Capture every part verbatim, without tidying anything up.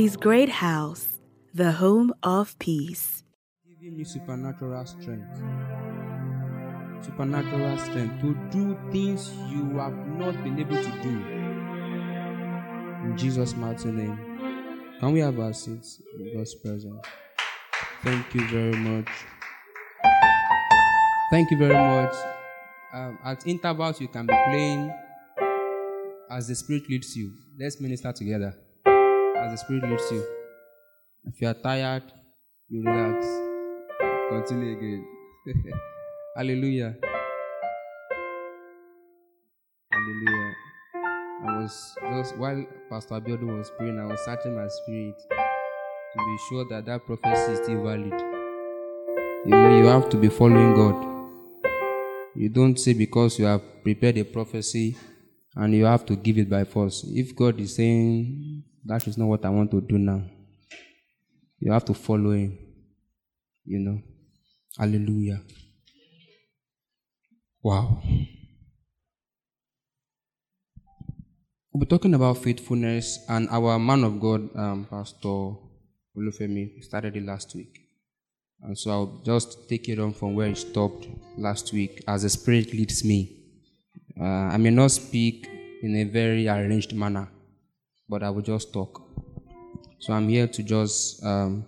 His Great House, the home of peace. Giving you supernatural strength. Supernatural strength to do things you have not been able to do. In Jesus' mighty name. Can we have our seats in God's presence? Thank you very much. Thank you very much. Um, at intervals, you can be playing as the Spirit leads you. Let's minister together. As the Spirit leads you. If you are tired, you relax. Continue again. Hallelujah. Hallelujah. I was just, while Pastor Abiodun was praying, I was searching my spirit to be sure that that prophecy is still valid. You know, you have to be following God. You don't say because you have prepared a prophecy and you have to give it by force. If God is saying, that is not what I want to do now, you have to follow him. You know. Hallelujah. Wow. We'll be talking about faithfulness, and our man of God, um, Pastor Olufemi, started it last week. And so I'll just take it on from where it stopped last week, as the Spirit leads me. Uh, I may not speak in a very arranged manner, but I will just talk. So I'm here to just um,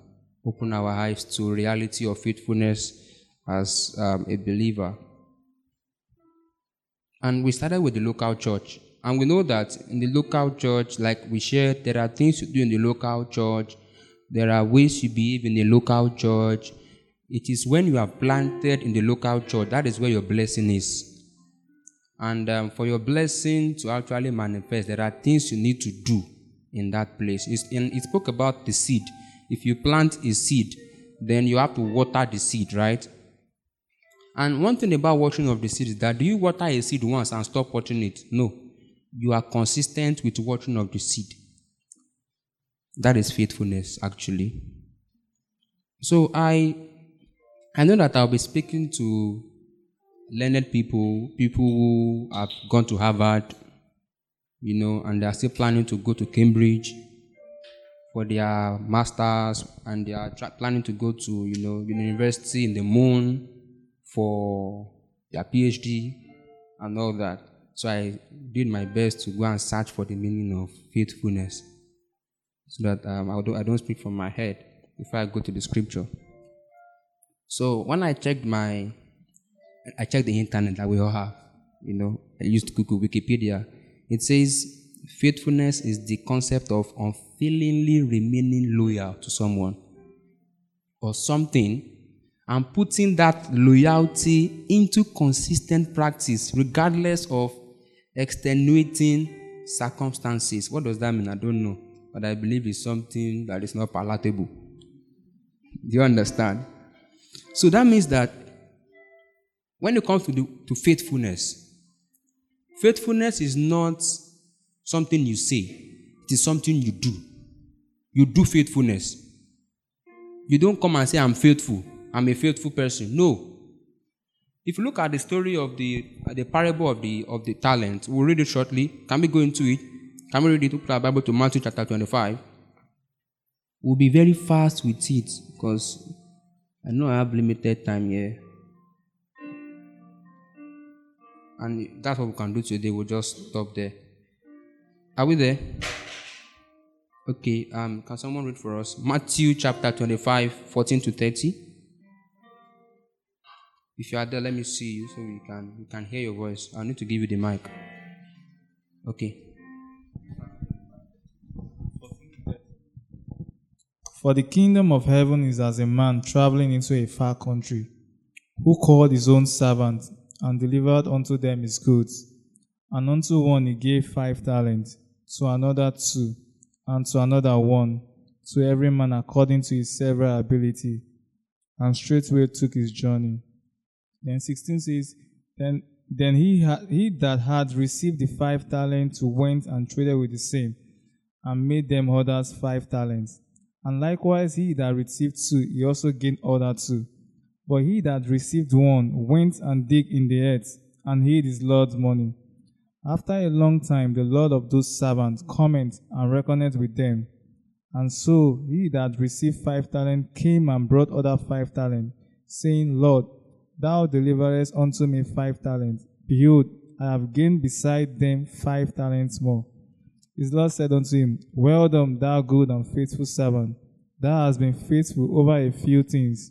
open our eyes to reality of faithfulness as um, a believer. And we started with the local church. And we know that in the local church, like we shared, there are things you do in the local church. There are ways you behave in the local church. It is when you are planted in the local church, that is where your blessing is. And um, for your blessing to actually manifest, there are things you need to do in that place. It's, and it spoke about the seed. If you plant a seed, then you have to water the seed, right? And one thing about watering of the seed is that, do you water a seed once and stop watering it? No. You are consistent with watering of the seed. That is faithfulness, actually. So I I know that I'll be speaking to learned people, people who have gone to Harvard, you know, and they are still planning to go to Cambridge for their masters, and they are tra- planning to go to, you know, university in the moon for their PhD and all that. So I did my best to go and search for the meaning of faithfulness, so that um, I, don't, I don't speak from my head before I go to the scripture. So when I checked my, I checked the internet that we all have, you know, I used Google, Wikipedia. It says, faithfulness is the concept of unfailingly remaining loyal to someone or something and putting that loyalty into consistent practice regardless of extenuating circumstances. What does that mean? I don't know. But I believe it's something that is not palatable. Do you understand? So that means that when it comes to the, to faithfulness, faithfulness is not something you say. It is something you do. You do faithfulness. You don't come and say, I'm faithful. I'm a faithful person. No. If you look at the story of the, the parable of the, of the talent, we'll read it shortly. Can we go into it? Can we read the Bible to Matthew chapter twenty-five? We'll be very fast with it because I know I have limited time here. And that's what we can do today. We'll just stop there. Are we there? Okay, um, can someone read for us? Matthew chapter twenty-five, fourteen to thirty. If you are there, let me see you so we can, we can hear your voice. I need to give you the mic. Okay. For the kingdom of heaven is as a man traveling into a far country, who called his own servants and delivered unto them his goods. And unto one he gave five talents, to another two, and to another one, to every man according to his several ability, and straightway took his journey. Then sixteen says, Then, then he, ha- he that had received the five talents went and traded with the same, and made them others five talents. And likewise he that received two, he also gained other two. But he that received one went and digged in the earth, and hid his Lord's money. After a long time the Lord of those servants cometh and reckoneth with them. And so he that received five talents came and brought other five talents, saying, Lord, thou deliverest unto me five talents. Behold, I have gained beside them five talents more. His Lord said unto him, Well done, thou good and faithful servant. Thou hast been faithful over a few things.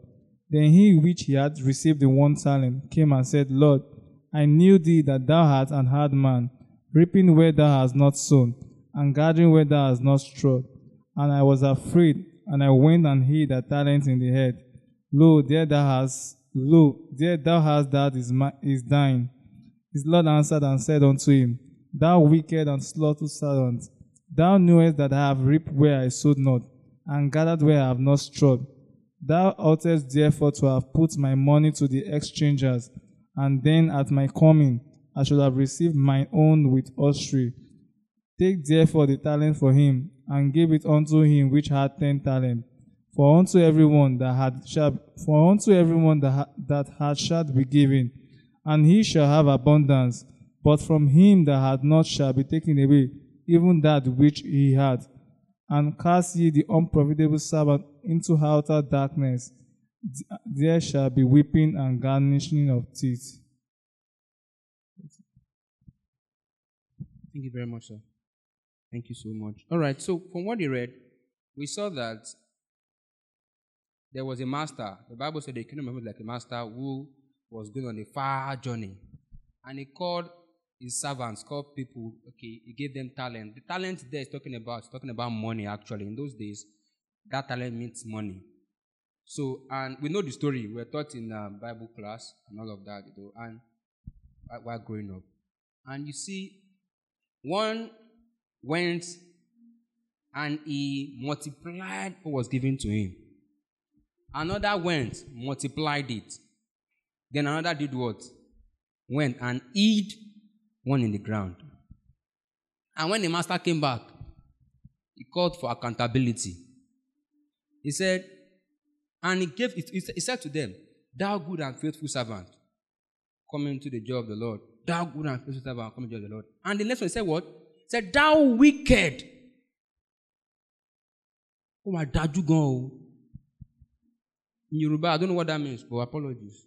Then he which he had received the one talent came and said, Lord, I knew thee that thou art an hard man, reaping where thou hast not sown, and gathering where thou hast not strawed. And I was afraid, and I went and hid a talent in the head. Lo, there thou hast, lo, there thou hast that is, my, is thine. His Lord answered and said unto him, Thou wicked and slothful servant, thou knewest that I have reaped where I sowed not, and gathered where I have not strawed. Thou oughtest therefore to have put my money to the exchangers, and then at my coming I should have received mine own with usury. Take therefore the talent for him, and give it unto him which had ten talents. For unto everyone that had shall, for unto everyone that ha, that had shall be given, and he shall have abundance. But from him that had not shall be taken away, even that which he had. And cast ye the unprofitable servant into outer darkness. There shall be weeping and garnishing of teeth. Thank you very much, sir. Thank you so much. All right, so from what he read, we saw that there was a master. The Bible said the kingdom of heaven is like a master who was going on a far journey. And he called his servants, called people, okay, he gave them talent. The talent there is talking about, is talking about money, actually. In those days, that talent means money. So, and we know the story. We were taught in uh, Bible class and all of that, you know, and uh, while growing up. And you see, one went and he multiplied what was given to him. Another went, multiplied it. Then another did what? Went and hid one in the ground. And when the master came back, he called for accountability. He said, and he gave it, he said to them, Thou good and faithful servant, come into the joy of the Lord. Thou good and faithful servant, come into the joy of the Lord. And the next one said what? He said, Thou wicked. Oh my dad, you go. In Yoruba, I don't know what that means, but apologies.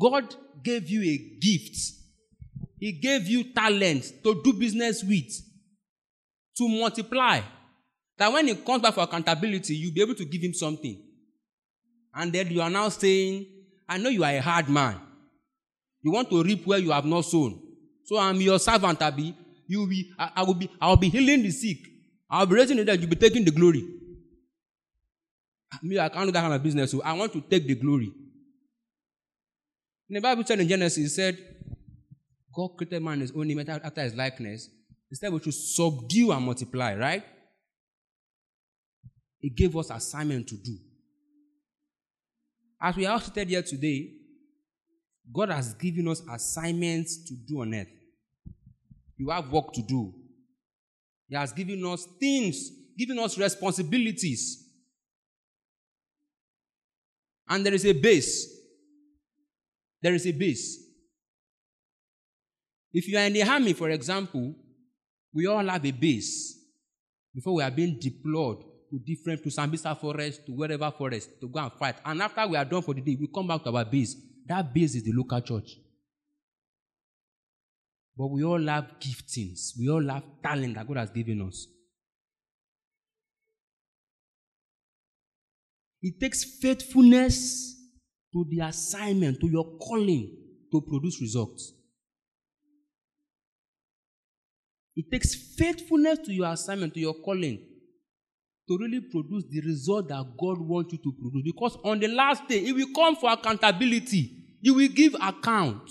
God gave you a gift. He gave you talent to do business with, to multiply. That when he comes back for accountability, you'll be able to give him something. And then you are now saying, I know you are a hard man. You want to reap where you have not sown. So I'm your servant, Abi. You'll be, I, I will be, I'll be healing the sick. I'll be raising the dead. You'll be taking the glory. Me, I can't do that kind of business. So I want to take the glory. In the Bible said in Genesis, it said, God created man his own image after his likeness. He said we should subdue and multiply, right? He gave us assignment to do. As we are seated here today, God has given us assignments to do on earth. You have work to do. He has given us things, given us responsibilities. And there is a base. There is a base. If you are in the army, for example, we all have a base. Before we are being deployed to different, to Sambisa Forest, to wherever forest, to go and fight. And after we are done for the day, we come back to our base. That base is the local church. But we all have giftings. We all have talent that God has given us. It takes faithfulness to the assignment, to your calling, to produce results. It takes faithfulness to your assignment, to your calling, to really produce the result that God wants you to produce. Because on the last day, it will come for accountability. You will give account.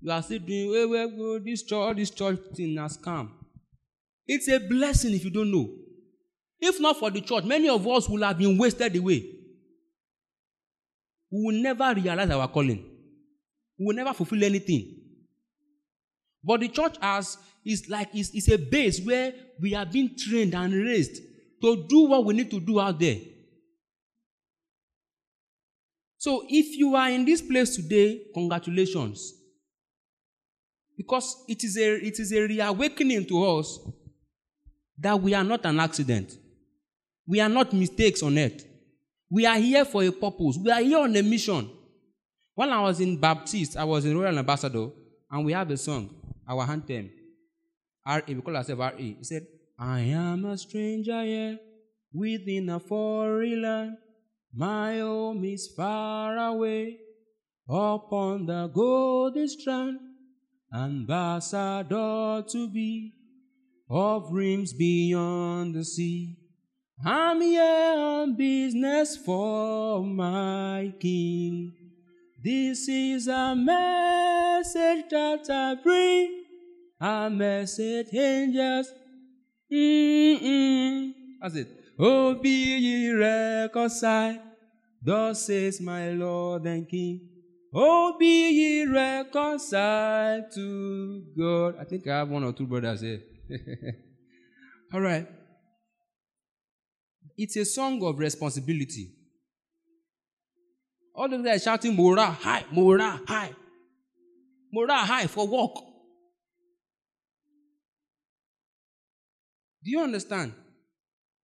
You are still doing, well, well, well, this church, this church thing has come. It's a blessing if you don't know. If not for the church, many of us will have been wasted away. We will never realize our calling. We will never fulfill anything. But the church has, is like is, is a base where we have been trained and raised to do what we need to do out there. So if you are in this place today, congratulations. Because it is a, it is a reawakening to us that we are not an accident. We are not mistakes on earth. We are here for a purpose. We are here on a mission. When I was in Baptist, I was in Royal Ambassador, and we have a song, our anthem. R A, we call ourselves R A. He said, I am a stranger here within a foreign land. My home is far away upon the golden strand. Ambassador to be of realms beyond the sea. I'm here on business for my King. This is a message that I bring, a message angels. Mm-mm. That's it. Oh, be ye reconciled, thus says my Lord and King. Oh, be ye reconciled to God. I think I have one or two brothers here. All right. It's a song of responsibility. All of them are shouting, Mora high, Mora high. Mora high for work. Do you understand?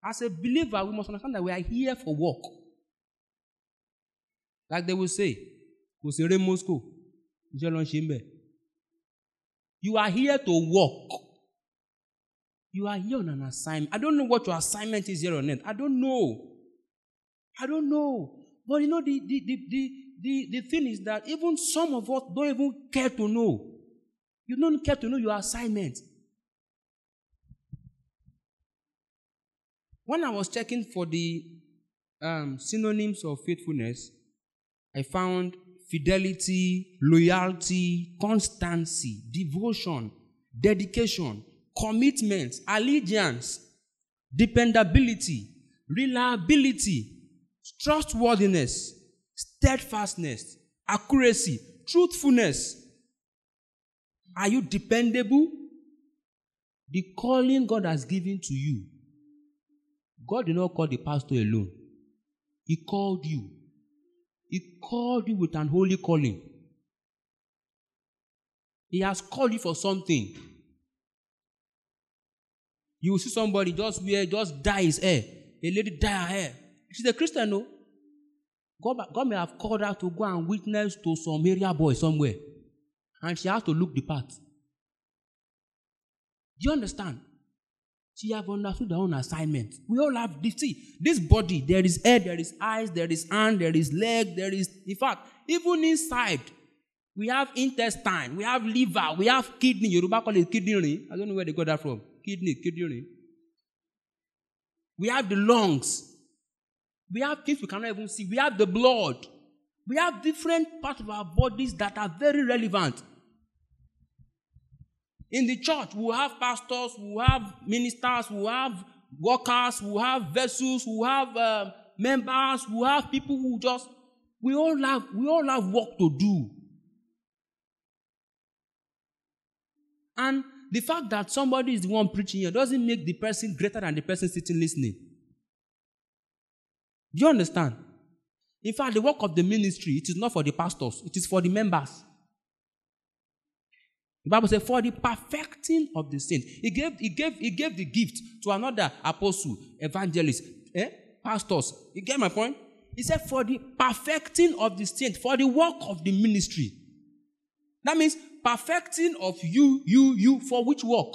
As a believer, we must understand that we are here for work. Like they will say, you are here to work. You are here on an assignment. I don't know what your assignment is here on earth. I don't know. I don't know. But you know, the, the, the, the, the, the thing is that even some of us don't even care to know. You don't care to know your assignment. When I was checking for the um, synonyms of faithfulness, I found fidelity, loyalty, constancy, devotion, dedication, commitment, allegiance, dependability, reliability, trustworthiness, steadfastness, accuracy, truthfulness. Are you dependable? The calling God has given to you. God did not call the pastor alone. He called you. He called you with an holy calling. He has called you for something. You will see somebody just wear, just dye his hair. A lady dye her hair. She's a Christian, no? God, God may have called her to go and witness to some area boy somewhere. And she has to look the part. Do you understand? She has understood her own assignment. We all have this. See, this body, there is head, there is eyes, there is hand, there is leg, there is, in fact, even inside, we have intestine, we have liver, we have kidney. Yoruba call it kidney. I don't know where they got that from. Kidney, kidney. We have the lungs. We have things we cannot even see. We have the blood. We have different parts of our bodies that are very relevant. In the church, we have pastors, we have ministers, we have workers, we have vessels, we have uh, members, we have people who just, we all have, we all have work to do. And the fact that somebody is the one preaching here doesn't make the person greater than the person sitting listening. Do you understand? In fact, the work of the ministry, it is not for the pastors, it is for the members. The Bible says, for the perfecting of the saints. He gave, he gave, he gave the gift to another apostle, evangelist, eh? pastors. You get my point? He said, for the perfecting of the saints, for the work of the ministry. That means perfecting of you, you, you, for which work?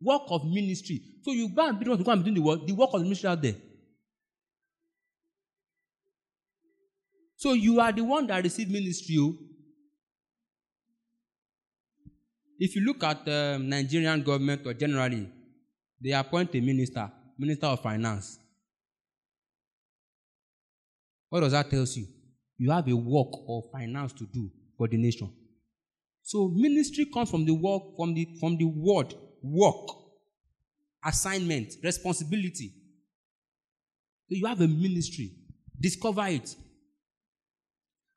Work of ministry. So you go and, you go and do the work, the work of the ministry out there. So you are the one that received ministry. If you look at the um, Nigerian government or generally, they appoint a minister, Minister of Finance. What does that tell you? You have a work of finance to do for the nation. So ministry comes from the work, from the, from the word, work, assignment, responsibility. You have a ministry. Discover it.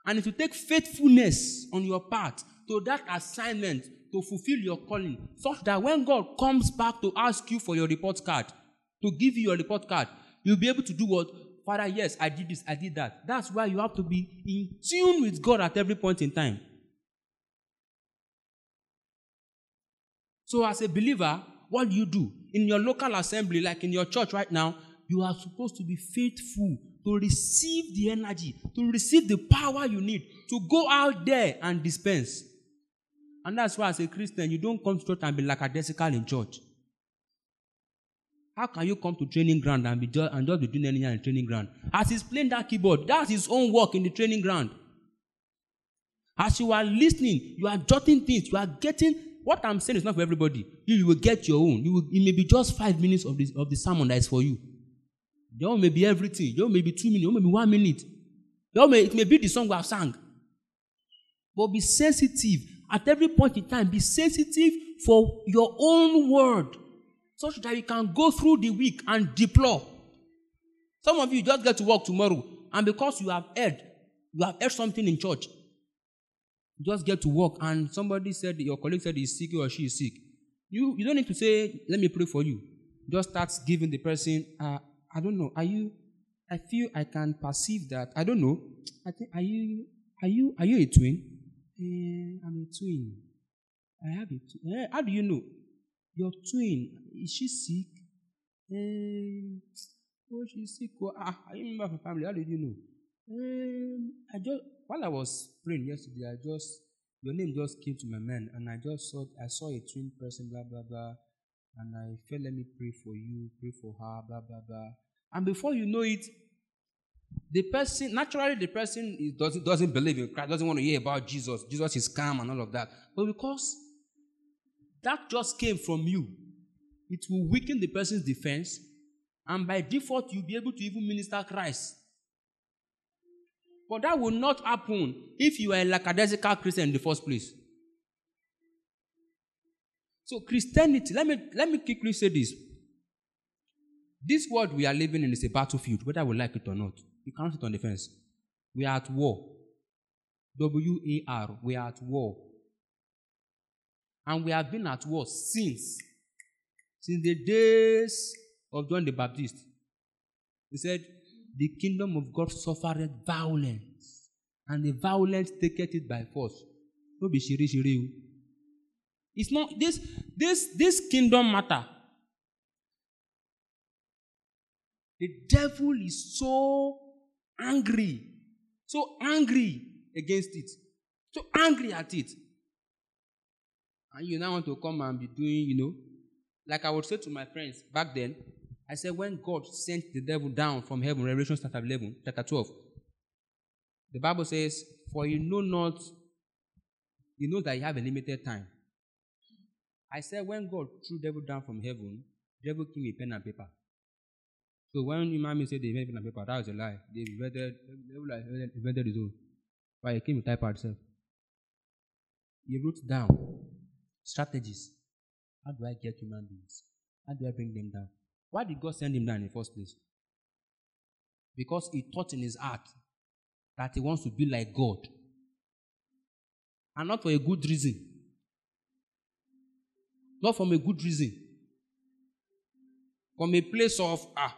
And if you take faithfulness on your part to that assignment to fulfill your calling, such that when God comes back to ask you for your report card, to give you your report card, you'll be able to do what? Father, yes, I did this, I did that. That's why you have to be in tune with God at every point in time. So as a believer, what do you do? In your local assembly, like in your church right now, you are supposed to be faithful to receive the energy, to receive the power you need, to go out there and dispense. And that's why as a Christian, you don't come to church and be lackadaisical in church. How can you come to training ground and, be just, and just be doing anything in training ground? As he's playing that keyboard, that's his own work in the training ground. As you are listening, you are jotting things, you are getting, what I'm saying is not for everybody. You, you will get your own. You will, it may be just five minutes of, this, of the sermon that is for you. Your may be everything. Your may be two minutes. Your may be one minute. Your may, it may be the song we have sang. But be sensitive. At every point in time, be sensitive for your own word, such that you can go through the week and deploy. Some of you just get to work tomorrow, and because you have heard, you have heard something in church, you just get to work, and somebody said, your colleague said he's sick or she is sick. You, you don't need to say, let me pray for you. Just start giving the person, uh, I don't know, are you, I feel I can perceive that, I don't know, I think, are you, are you, are you a twin? Uh, I'm a twin. I have a twin. Uh, how do you know? Your twin, is she sick? Um, oh, she's sick. Well, ah, I remember from family. How did you know? Um, I just while I was praying yesterday, I just your name just came to my mind, and I just saw I saw a twin person, blah blah blah, and I felt let me pray for you, pray for her, blah blah blah. And before you know it, the person naturally the person is, doesn't doesn't believe in Christ, doesn't want to hear about Jesus. Jesus is calm and all of that, but because that just came from you, it will weaken the person's defense, and by default, you'll be able to even minister Christ. But that will not happen if you are a lackadaisical Christian in the first place. So Christianity, let me, let me quickly say this. This world we are living in is a battlefield, whether we like it or not. You cannot sit on the fence. We are at war. W A R, we are at war. And we have been at war since, since the days of John the Baptist. He said, the kingdom of God suffered violence, and the violence taketh it by force. Don't be shiri shiri. It's not this, this, this kingdom matter. The devil is so angry, so angry against it, so angry at it. And you now want to come and be doing, you know, like I would say to my friends back then, I said, when God sent the devil down from heaven, Revelation chapter eleven, chapter twelve, the Bible says, for you know not, you know that you have a limited time. I said, when God threw the devil down from heaven, the devil came with pen and paper. So when Imam said they invented pen and paper, that was a lie. They invented, the devil invented his own. But he came with type itself. He wrote down strategies. How do I get human beings? How do I bring them down? Why did God send him down in the first place? Because he thought in his heart that he wants to be like God. And not for a good reason. Not from a good reason. From a place of ah,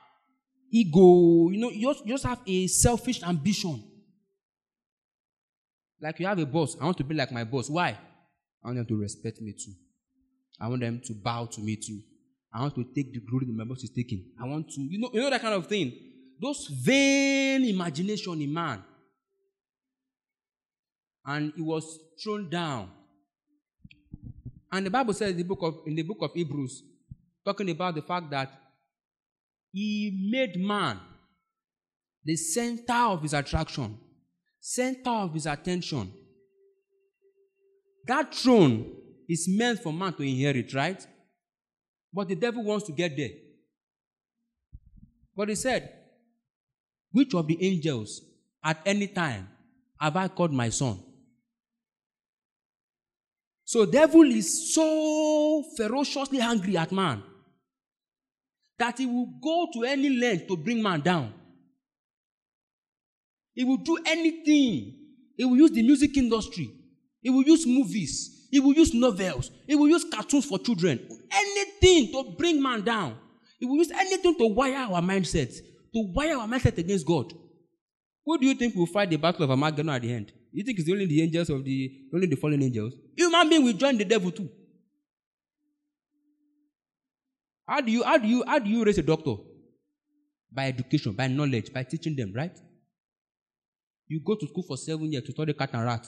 ego. You know, you just have a selfish ambition. Like you have a boss. I want to be like my boss. Why? I want them to respect me too. I want them to bow to me too. I want to take the glory that my boss is taking. I want to, you know, you know that kind of thing. Those vain imagination in man. And he was thrown down. And the Bible says in the book of, in the book of Hebrews, talking about the fact that he made man the center of his attraction, center of his attention. That throne is meant for man to inherit, right? But the devil wants to get there. But he said, which of the angels at any time have I called my son? So the devil is so ferociously angry at man that he will go to any length to bring man down. He will do anything. He will use the music industry. He will use movies. He will use novels. He will use cartoons for children. Anything to bring man down. He will use anything to wire our mindsets. To wire our mindset against God. Who do you think will fight the battle of Armageddon at the end? You think it's only the angels of the, only the fallen angels? Human beings will join the devil too. How do you, how do you, how do you raise a doctor? By education, by knowledge, by teaching them, right? You go to school for seven years to study cat and rat.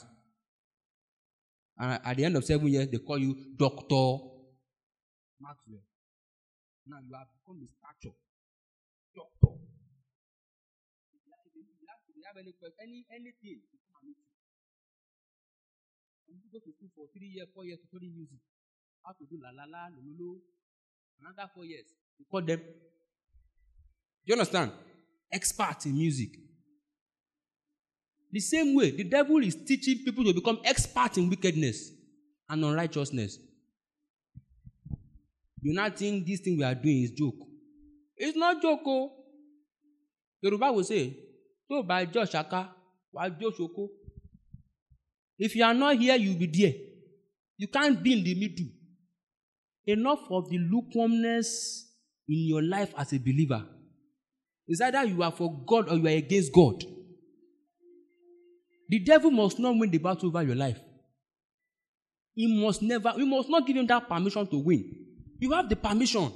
And at the end of seven years, they call you Doctor Maxwell. Now you have become the stature. Doctor. Any, anything. And you go to school for three years, four years to study music. How to do la la la, lulu. Another four years. You call them. Do you understand? Experts in music. The same way, the devil is teaching people to become experts in wickedness and unrighteousness. You now think this thing we are doing is joke. It's not joke, oh. The Yoruba will say, so by Josh Aka, by Josh Oko. If you are not here, you'll be there. You can't be in the middle. Enough of the lukewarmness in your life as a believer. It's either you are for God or you are against God. The devil must not win the battle over your life. He must never, we must not give him that permission to win. You have the permission.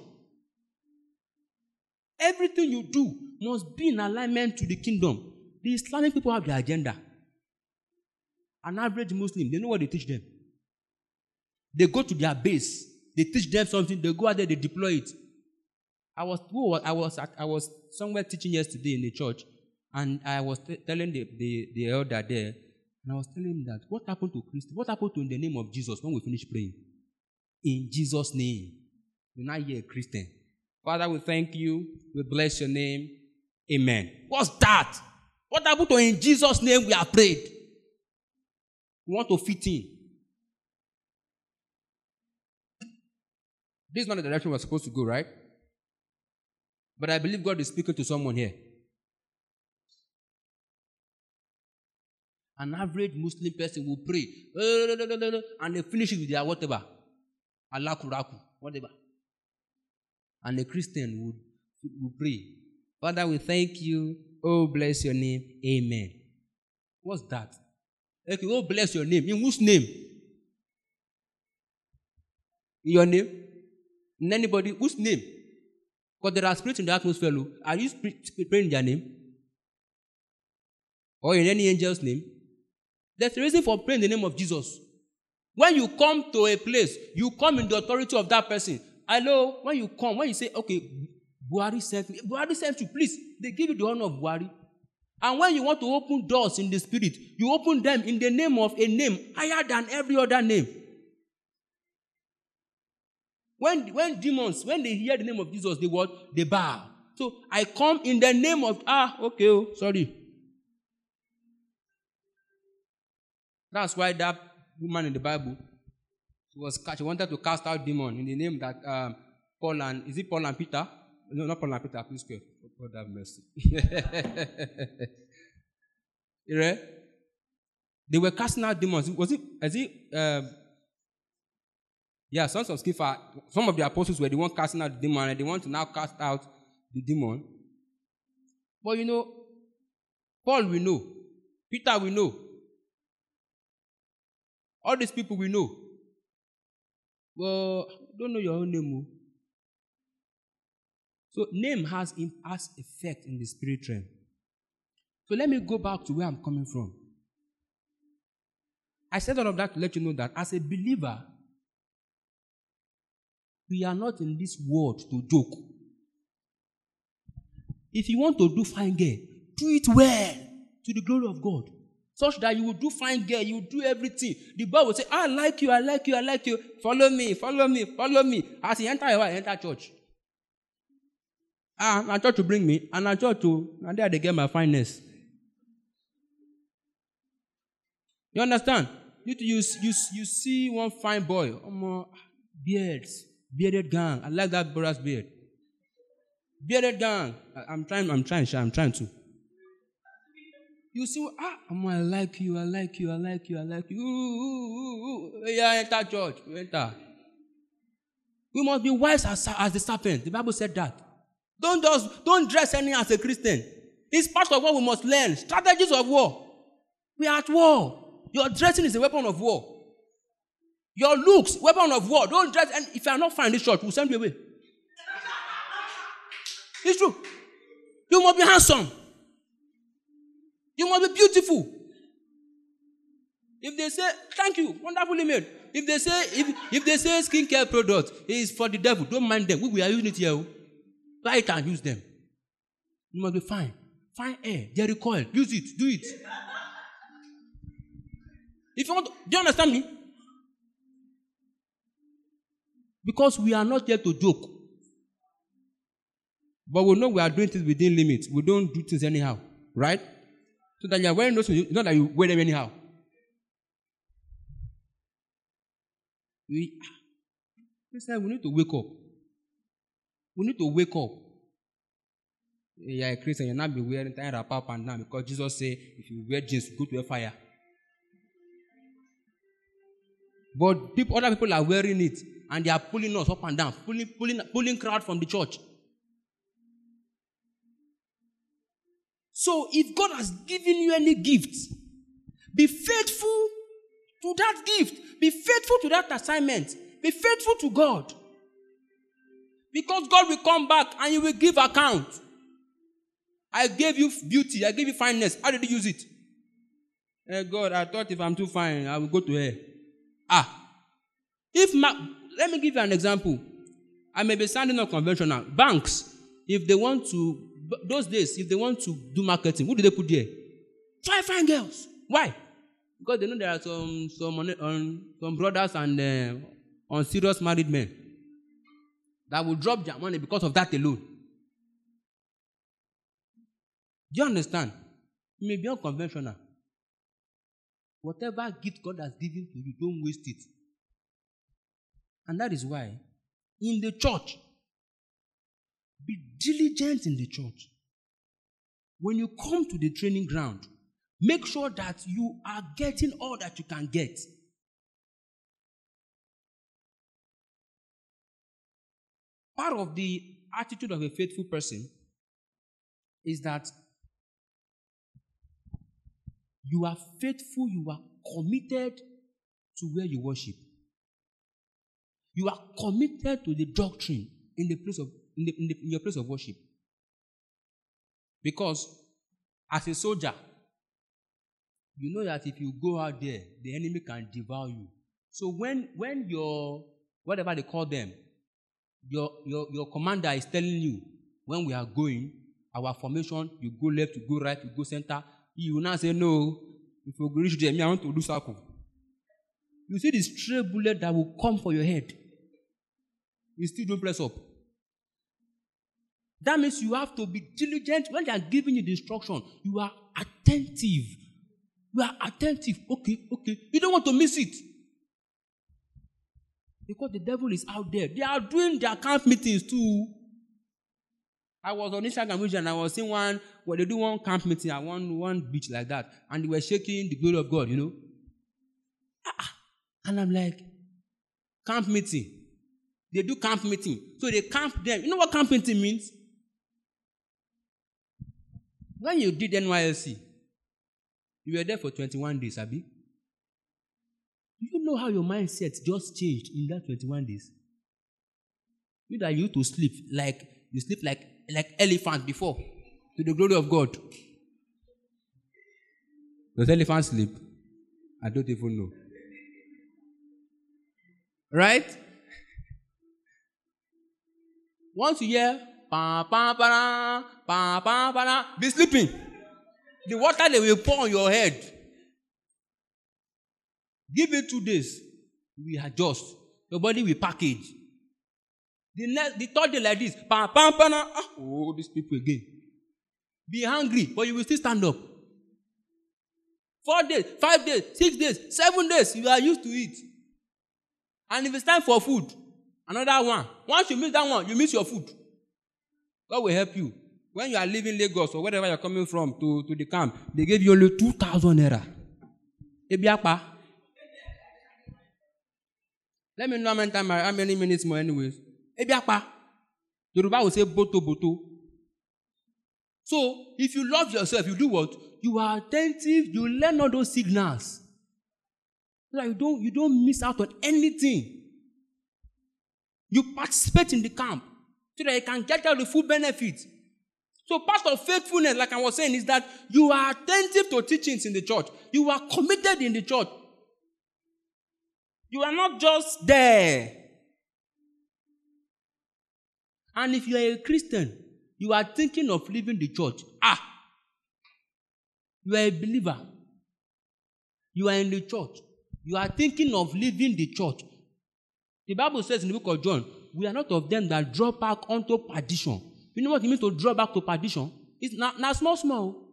Everything you do must be in alignment to the kingdom. The Islamic people have their agenda. An average Muslim, they know what they teach them. They go to their base. They teach them something. They go out there. They deploy it. I was, I was, I was somewhere teaching yesterday in the church, and I was t- telling the, the, the elder there, and I was telling him that what happened to Christ? What happened to in the name of Jesus when we finish praying? In Jesus' name, you're not here a Christian. Father, we thank you. We bless your name. Amen. What's that? What happened to in Jesus' name we are prayed? We want to fit in. This is not the direction we're supposed to go, right? But I believe God is speaking to someone here. An average Muslim person will pray and they finish it with their whatever. Allah kuraku, whatever. And a Christian would, would pray. Father, we thank you. Oh, bless your name. Amen. What's that? Okay, oh, bless your name. In whose name? In your name? In anybody? Whose name? Because there are spirits in the atmosphere. Look. Are you praying in their name? Or in any angel's name? There's a reason for praying in the name of Jesus. When you come to a place, you come in the authority of that person. Hello, when you come, when you say, okay, Buhari sent me, Buhari sent you, please, they give you the honor of Buhari. And when you want to open doors in the spirit, you open them in the name of a name higher than every other name. When, when demons, when they hear the name of Jesus, they what? They bow. So, I come in the name of, ah, okay, oh, sorry. That's why that woman in the Bible, She, was, she wanted to cast out demon in the name that um, Paul and, is it Paul and Peter? No, not Paul and Peter, please pray. God have mercy. You read? They were casting out demons. Was it, is it, um, yeah, sons of Sceva, some of the apostles were the ones casting out the demon and they want to now cast out the demon. But you know, Paul we know, Peter we know, all these people we know. Well, don't know your own name. So name has, has effect in the spirit realm. So let me go back to where I'm coming from. I said all of that to let you know that as a believer, we are not in this world to joke. If you want to do fine girl, do it well to the glory of God. Such that you will do fine girl, you will do everything. The boy will say, I like you, I like you, I like you. Follow me, follow me, follow me. As he enter, he enter church. Ah, my church will bring me, and I church to, and there they get my fineness. You understand? You you you, you see one fine boy, um, beards, bearded gang. I like that brother's beard. Bearded gang. I, I'm trying, I'm trying, I'm trying to. You say, ah, I'm I like you, I like you, I like you, I like you. Ooh, ooh, ooh. Yeah, enter church, enter. We must be wise as, as the serpent. The Bible said that. Don't just, don't dress any as a Christian. It's part of what we must learn. Strategies of war. We are at war. Your dressing is a weapon of war. Your looks, weapon of war. Don't dress. And if you are not fine in this church, we'll send you away. It's true. You must be handsome. You must be beautiful. If they say, thank you, wonderfully made. If they say, if, if they say skincare product is for the devil, don't mind them. We, we are using it here. Buy it and use them. You must be fine. Fine air. They recoil. Use it. Do it. If you want to, do you understand me? Because we are not here to joke. But we know we are doing things within limits. We don't do things anyhow. Right? So that you are wearing those things, not that you wear them anyhow. We, listen, we need to wake up. We need to wake up. You are a Christian, you are not be wearing tie wrap up and down because Jesus said, if you wear jeans, go to a fire. But people, other people are wearing it and they are pulling us up and down, pulling, pulling, pulling crowd from the church. So if God has given you any gift, be faithful to that gift. Be faithful to that assignment. Be faithful to God. Because God will come back and you will give account. I gave you beauty. I gave you fineness. How did you use it? Hey God, I thought if I'm too fine, I will go to hell. Ah. If my, let me give you an example. I may be sounding not conventional. Banks, if they want to... But those days, if they want to do marketing, what do they put there? Try fine girls. Why? Because they know there are some some, um, some brothers and uh, unserious married men that will drop their money because of that alone. Do you understand? It may be unconventional. Whatever gift God has given to you, don't waste it. And that is why, in the church, be diligent in the church. When you come to the training ground, make sure that you are getting all that you can get. Part of the attitude of a faithful person is that you are faithful, you are committed to where you worship. You are committed to the doctrine in the place of In, the, in, the, in your place of worship. Because as a soldier, you know that if you go out there, the enemy can devour you. So when when your, whatever they call them, your, your, your commander is telling you, when we are going, our formation, you go left, you go right, you go center, you will not say, no, if you reach there, I want to do circle. You see this stray bullet that will come for your head. You still don't press up. That means you have to be diligent. When they are giving you the instruction, you are attentive. You are attentive. Okay, okay. You don't want to miss it. Because the devil is out there. They are doing their camp meetings too. I was on Instagram and I was seeing one, well, they do one camp meeting at one, one beach like that. And they were shaking the glory of God, you know. Ah, and I'm like, camp meeting. They do camp meeting. So they camp them. You know what camp meeting means? When you did N Y L C, you were there for twenty-one days, Abi. Do you know how your mindset just changed in that twenty-one days? You that you used to sleep like you sleep like like elephant before, to the glory of God. Does elephant sleep? I don't even know. Right? Once you hear, pa pa pa pa pa pa, be sleeping. The water they will pour on your head. Give it two days. We adjust. Your body will package. The next, the third day like this, pa pa pa na. Oh, these people again. Be hungry, but you will still stand up. Four days, five days, six days, seven days. You are used to it. And if it's time for food, another one. Once you miss that one, you miss your food. God will help you. When you are leaving Lagos or wherever you are coming from to, to the camp, they gave you only two thousand naira. Ebiapa. Let me know how many, time, how many minutes more anyways. Ebiapa. Yoruba will say boto boto. So, if you love yourself, you do what? You are attentive, you learn all those signals. Like you don't, you don't miss out on anything. You participate in the camp so that you can get out the full benefit. So part of faithfulness, like I was saying, is that you are attentive to teachings in the church. You are committed in the church. You are not just there. And if you are a Christian, you are thinking of leaving the church. Ah! You are a believer. You are in the church. You are thinking of leaving the church. The Bible says in the book of John, we are not of them that draw back unto perdition. You know what it means to draw back to perdition? It's not, not small, small.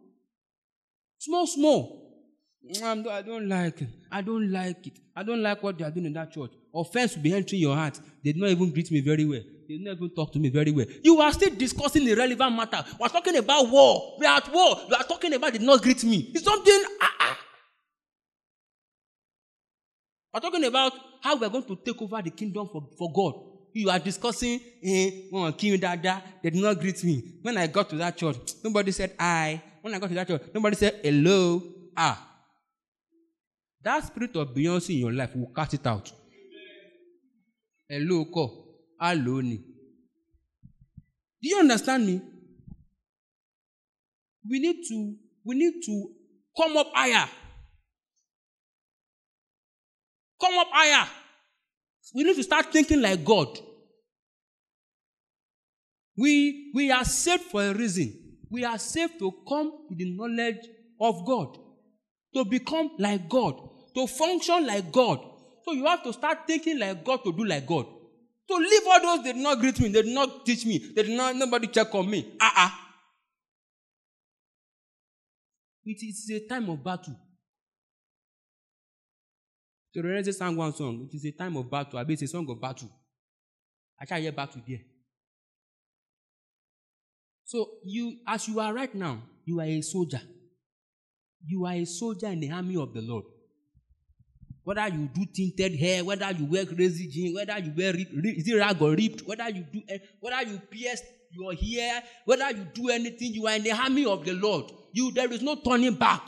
Small, small. I don't like it. I don't like it. I don't like what they are doing in that church. Offense will be entering your heart. They did not even greet me very well. They did not even talk to me very well. You are still discussing irrelevant matter. We are talking about war. We are at war. You are talking about they did not greet me. It's something... Ah, ah. We are talking about how we are going to take over the kingdom for, for God. You are discussing, eh, oh, King Dada, they did not greet me. When I got to that church, nobody said hi. When I got to that church, nobody said hello. Ah. That spirit of Beyonce in your life will cast it out. Hello, ko. Hello, ni. Do you understand me? We need to, we need to come up higher. Come up higher. We need to start thinking like God. We, we are saved for a reason. We are saved to come to the knowledge of God. To become like God. To function like God. So you have to start thinking like God, to do like God. To leave all those, they did not greet me, they did not teach me, they did not, nobody check on me. Uh-uh. It is a time of battle. So Rerenze sang one song. It is a time of battle. I mean, it's a song of battle. I shall hear battle there. So you, as you are right now, you are a soldier. You are a soldier in the army of the Lord. Whether you do tinted hair, whether you wear crazy jeans, whether you wear rip, rip, is it rag or ripped, whether you do, whether you pierce your hair, whether you do anything, you are in the army of the Lord. You, there is no turning back.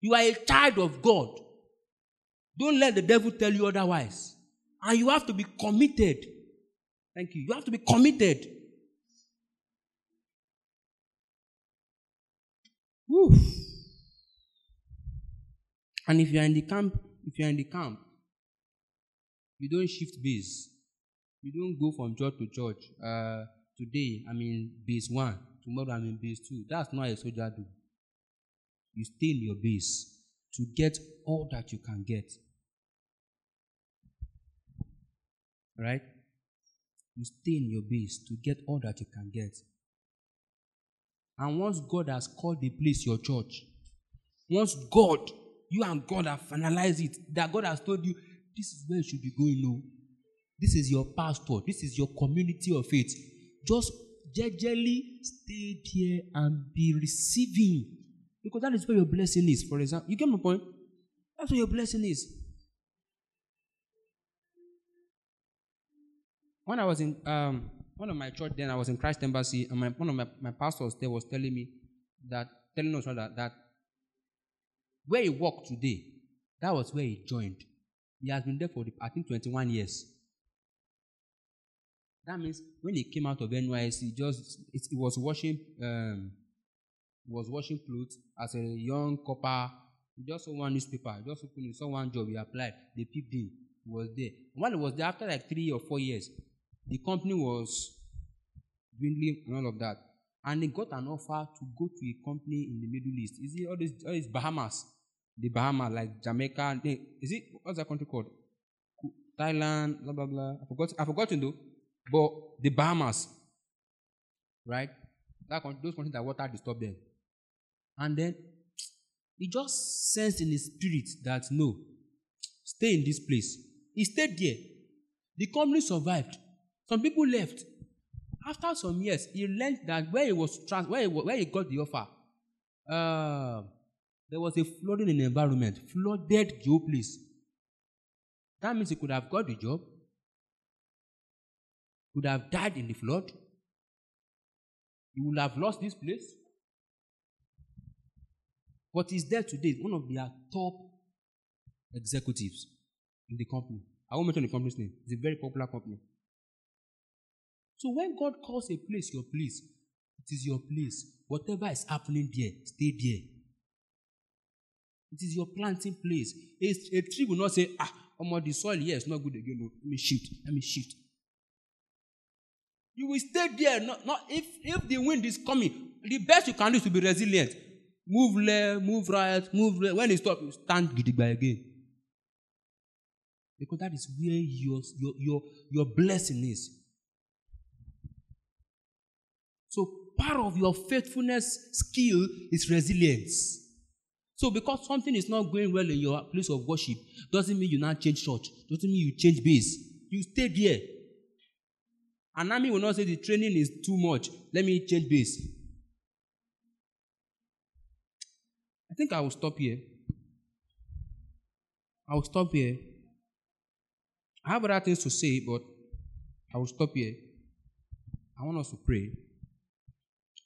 You are a child of God. Don't let the devil tell you otherwise. And you have to be committed. Thank you. You have to be committed. Woo. And if you are in the camp, if you are in the camp, you don't shift base. You don't go from church to church. Uh, today I'm in base one. Tomorrow I'm in base two. That's not a soldier do. You stay in your base to get all that you can get. Right? You stay in your base to get all that you can get. And once God has called the place your church, once God, you and God have finalized it, that God has told you, this is where you should be going now. This is your pastor. This is your community of faith. Just gently stay there and be receiving. Because that is where your blessing is, for example. You get my point? That's where your blessing is. When I was in um, one of my church then, I was in Christ Embassy, and my, one of my, my pastors there was telling me that, telling us that, that where he worked today, that was where he joined. He has been there for, the, I think, twenty-one years. That means when he came out of N Y S C, just it, it was washing... Um, was washing clothes as a young copper. He just saw one newspaper. He just opened, he saw one job. He applied. They picked him. He was there. And while he was there, after like three or four years, the company was dwindling and all of that. And he got an offer to go to a company in the Middle East. Is it all these, all these Bahamas? The Bahamas, like Jamaica. They, is it, what's that country called? Thailand, blah, blah, blah. I forgot, I forgotten though. But the Bahamas, right? That, those countries that water disturbed them. And then he just sensed in his spirit that no, stay in this place. He stayed there. The company survived. Some people left. After some years, he learned that where he was trans- where, he, where he got the offer, uh, there was a flooding in the environment, flooded job place. That means he could have got the job, could have died in the flood. He would have lost this place. But he's there today, one of their top executives in the company. I won't mention the company's name. It's a very popular company. So when God calls a place your place, it is your place. Whatever is happening there, stay there. It is your planting place. A, a tree will not say, ah, I'm on the soil here, it's not good again. No, let me shift, let me shift. You will stay there. Not, not if, if the wind is coming, the best you can do is to be resilient. Move left, move right, move left. When it stops, you stand gidigba again. Because that is where your, your, your, your blessing is. So part of your faithfulness skill is resilience. So because something is not going well in your place of worship, doesn't mean you now change church. Doesn't mean you change base. You stay there. An army will not say the training is too much. Let me change base. I think I will stop here. I will stop here. I have other things to say, but I will stop here. I want us to pray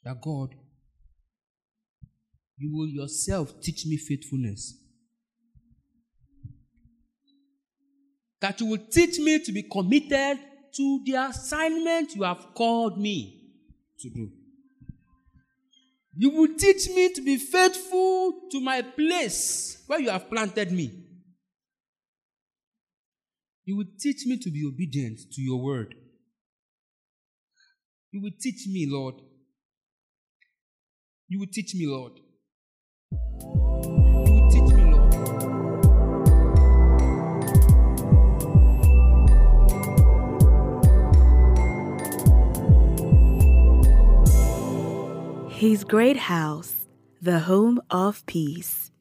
that God, you will yourself teach me faithfulness. That you will teach me to be committed to the assignment you have called me to do. You will teach me to be faithful to my place where you have planted me. You will teach me to be obedient to your word. You will teach me, Lord. You will teach me, Lord. You will teach me, Lord. His Great House, the home of peace.